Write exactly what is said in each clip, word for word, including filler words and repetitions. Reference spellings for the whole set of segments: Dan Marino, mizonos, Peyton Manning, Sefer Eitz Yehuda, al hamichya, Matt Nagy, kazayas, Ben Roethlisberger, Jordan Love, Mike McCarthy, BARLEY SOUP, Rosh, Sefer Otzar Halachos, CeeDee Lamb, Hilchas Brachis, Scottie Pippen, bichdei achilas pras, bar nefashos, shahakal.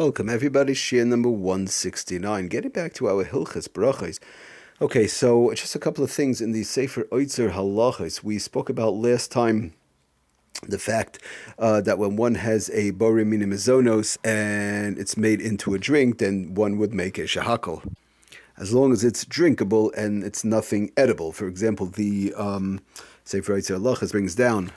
Welcome everybody, Shia number one sixty-nine. Getting back to our Hilchas Brachis. Okay, so just a couple of things in the Sefer Otzar Halachos. We spoke about last time the fact uh, that when one has a borei mina mizonos and it's made into a drink, then one would make a shahakal, as long as it's drinkable and it's nothing edible. For example, the um, Sefer Eitz Yehuda Lachas brings down,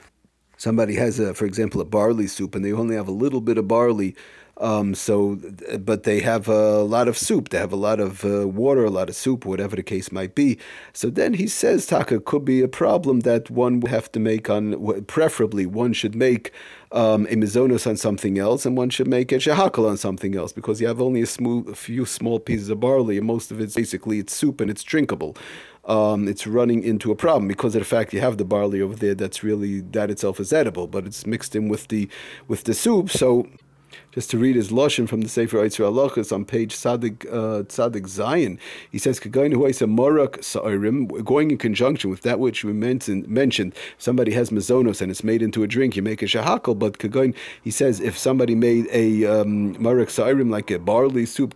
somebody has, a, for example, a barley soup, and they only have a little bit of barley, um, so but they have a lot of soup. They have a lot of uh, water, a lot of soup, whatever the case might be. So then he says, Taka, could be a problem that one would have to make on, preferably one should make um, a mizonos on something else, and one should make a shehakal on something else, because you have only a, smooth, a few small pieces of barley, and most of it's basically it's soup and it's drinkable. Um, it's running into a problem because of the fact you have the barley over there that's really, that itself is edible, but it's mixed in with the with the soup. So just to read his Lashon from the Sefer Eitz Yehuda Lachas on page Tzadik, uh, Tzadik Zion, he says, going in conjunction with that which we mentioned, mentioned, somebody has mazonos and it's made into a drink, you make a shahakal, but he says, if somebody made a um, marak sa'irim, like a barley soup,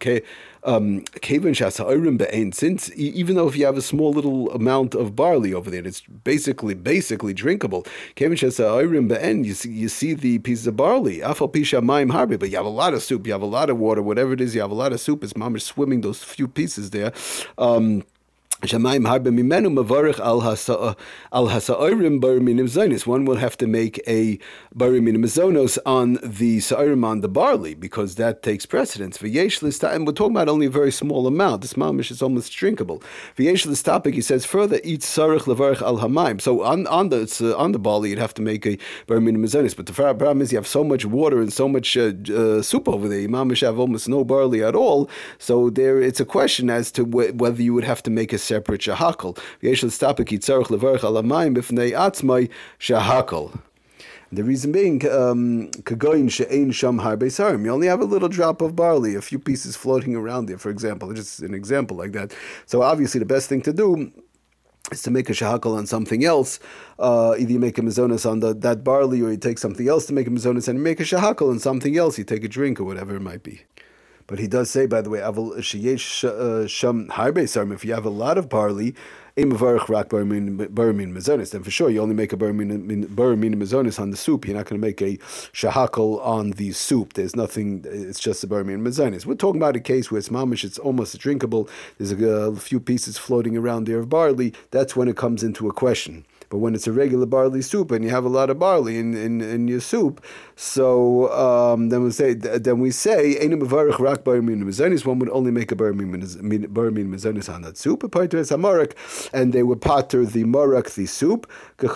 Um, since even though if you have a small little amount of barley over there, it's basically basically drinkable. You see, you see the pieces of barley, but you have a lot of soup, you have a lot of water, whatever it is, you have a lot of soup. It's mamash swimming those few pieces there. Um, One will have to make a borei mina mizonos on the sa'irim, on the barley, because that takes precedence. And we're talking about only a very small amount. This mamish is almost drinkable. He says further, so on, on the uh, on the barley, you'd have to make a borei mina mizonos. But the problem is you have so much water and so much uh, uh, soup over there. Mamish have almost no barley at all. So there, it's a question as to wh- whether you would have to make a separate shahakal. The reason being, um, you only have a little drop of barley, a few pieces floating around there, for example, just an example like that. So obviously the best thing to do is to make a shahakal on something else. Uh, either you make a mizonos on the, that barley, or you take something else to make a mizonos, and you make a shahakal on something else, you take a drink or whatever it might be. But he does say, by the way, if you have a lot of barley, then for sure you only make a borei mina mizonos on the soup. You're not going to make a shahakal on the soup. There's nothing, it's just a borei mina mizonos. We're talking about a case where it's mamish, it's almost drinkable. There's a few pieces floating around there of barley. That's when it comes into a question. But when it's a regular barley soup and you have a lot of barley in, in, in your soup, so um, then we say, then we say, one would only make a borei mina mizonos on that soup, and they would pater the marak, the soup, and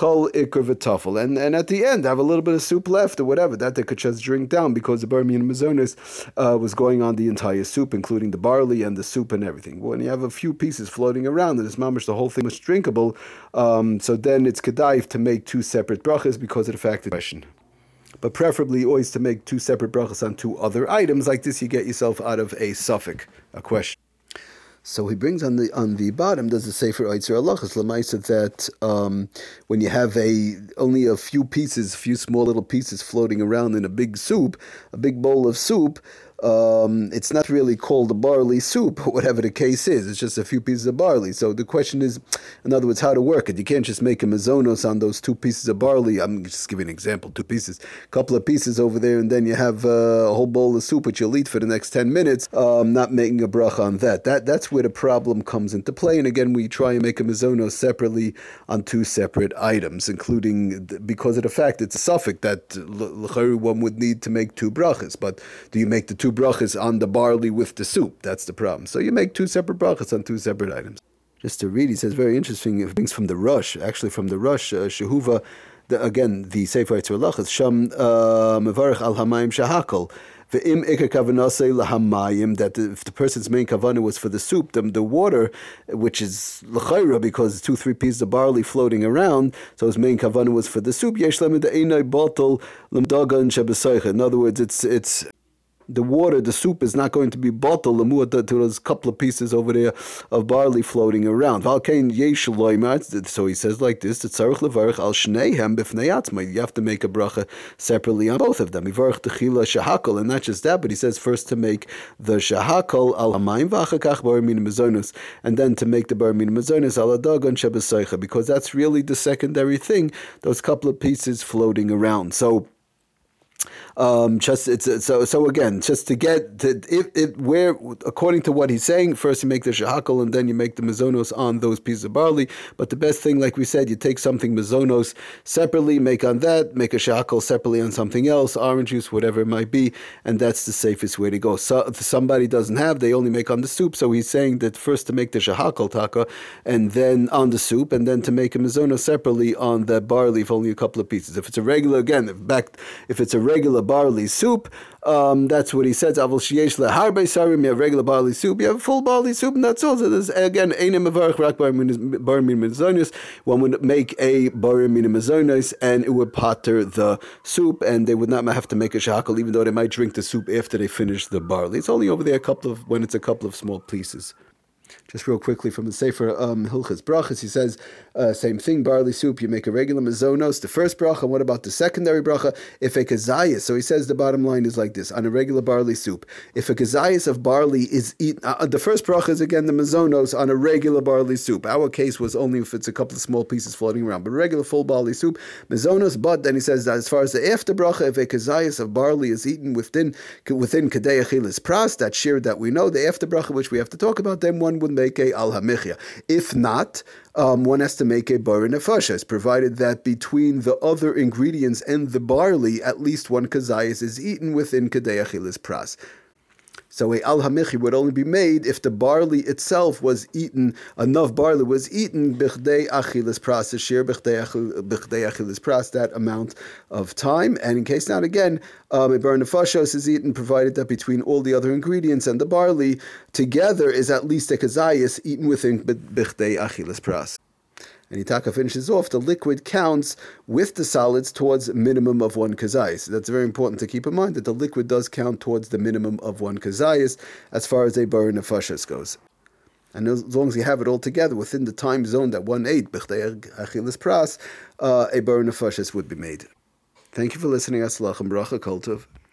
and at the end have a little bit of soup left or whatever that they could just drink down, because the borei mina mizonos uh, was going on the entire soup, including the barley and the soup and everything. When you have a few pieces floating around, and it's mamish the whole thing was drinkable, um, so then. It's kedaiv to make two separate brachas because of the fact that question. But preferably always to make two separate brachas on two other items. Like this, you get yourself out of a suffix, a question. So he brings on the on the bottom, does the Sefer Eitz Yehuda Lachas lemaisa that um, when you have a only a few pieces, a few small little pieces floating around in a big soup, a big bowl of soup, um, it's not really called a barley soup, whatever the case is. It's just a few pieces of barley. So the question is, in other words, how to work it. You can't just make a mizonos on those two pieces of barley. I'm just giving an example, two pieces, a couple of pieces over there, and then you have uh, a whole bowl of soup which you'll eat for the next ten minutes. Um, not making a bracha on that. That that's where the problem comes into play. And again, we try and make a mizonos separately on two separate items, including, because of the fact it's a suffix that one would need to make two brachas. But do you make the two brachas on the barley with the soup? That's the problem. So you make two separate brachas on two separate items. Just to read, he says, very interesting things from the Rosh, actually from the Rosh, uh, Shehuva, the, again, the Sefer Eitz Yehuda Lachas, Sham Mevarech Al Hamayim Shahakal. That if the person's main kavana was for the soup, then the water, which is l'chayra, because two, three pieces of barley floating around, so his main kavana was for the soup. In other words, it's it's. the water, the soup is not going to be bottled until there's a couple of pieces over there of barley floating around. So he says like this, you have to make a bracha separately on both of them. And not just that, but he says first to make the shahakol al hamayim, and then to make the bar min mezonos al hadagon shebesoicha, because that's really the secondary thing, those couple of pieces floating around. So Um, just it's so so again, just to get to it, it where according to what he's saying, first you make the shahakal and then you make the mezonos on those pieces of barley. But the best thing, like we said, you take something mezonos separately, make on that, make a shahakal separately on something else, orange juice, whatever it might be, and that's the safest way to go. So if somebody doesn't have, they only make on the soup. So he's saying that first to make the shahakal taka and then on the soup, and then to make a mezonos separately on that barley, if only a couple of pieces. If it's a regular, again, if back if it's a regular barley soup, um, that's what he says. Avol sheyesh leharbe sarim, you have regular barley soup, you have full barley soup, and that's all. So there's, again, einem mevarich rak bar min mezonos. One would make a bar min mezonos and it would potter the soup, and they would not have to make a shahakal, even though they might drink the soup after they finish the barley. It's only over there a couple of when it's a couple of small pieces. Just real quickly from the Sefer um, Hilchas Brachis, he says, uh, same thing, barley soup, you make a regular mezonos, the first bracha. What about the secondary bracha? If a kazayas, so he says the bottom line is like this, on a regular barley soup, if a kazayas of barley is eaten, uh, the first bracha is again the mezonos on a regular barley soup. Our case was only if it's a couple of small pieces floating around, but regular full barley soup, mezonos. But then he says that as far as the after bracha, if a kazayas of barley is eaten within within kadei achilas pras, that shear that we know, the after bracha, which we have to talk about, then one would make a al hamichya. If not, um, one has to make a bar nefashas, provided that between the other ingredients and the barley, at least one kazayas is eaten within kadei achilas pras. So a al hamichi would only be made if the barley itself was eaten, enough barley was eaten, bichdei achilas pras, ashir bichdei achilas pras, that amount of time. And in case not, again, um, a bar nefashos is eaten, provided that between all the other ingredients and the barley together is at least a kazayas eaten within bichdei achilas pras. And Itaka finishes off, the liquid counts with the solids towards minimum of one kazayas. That's very important to keep in mind, that the liquid does count towards the minimum of one kazayas as far as a bar nefashos goes. And as long as you have it all together within the time zone that one ate, bichdei achilas pras, uh, a bar nefashos would be made. Thank you for listening. Aslach and bracha kol tov.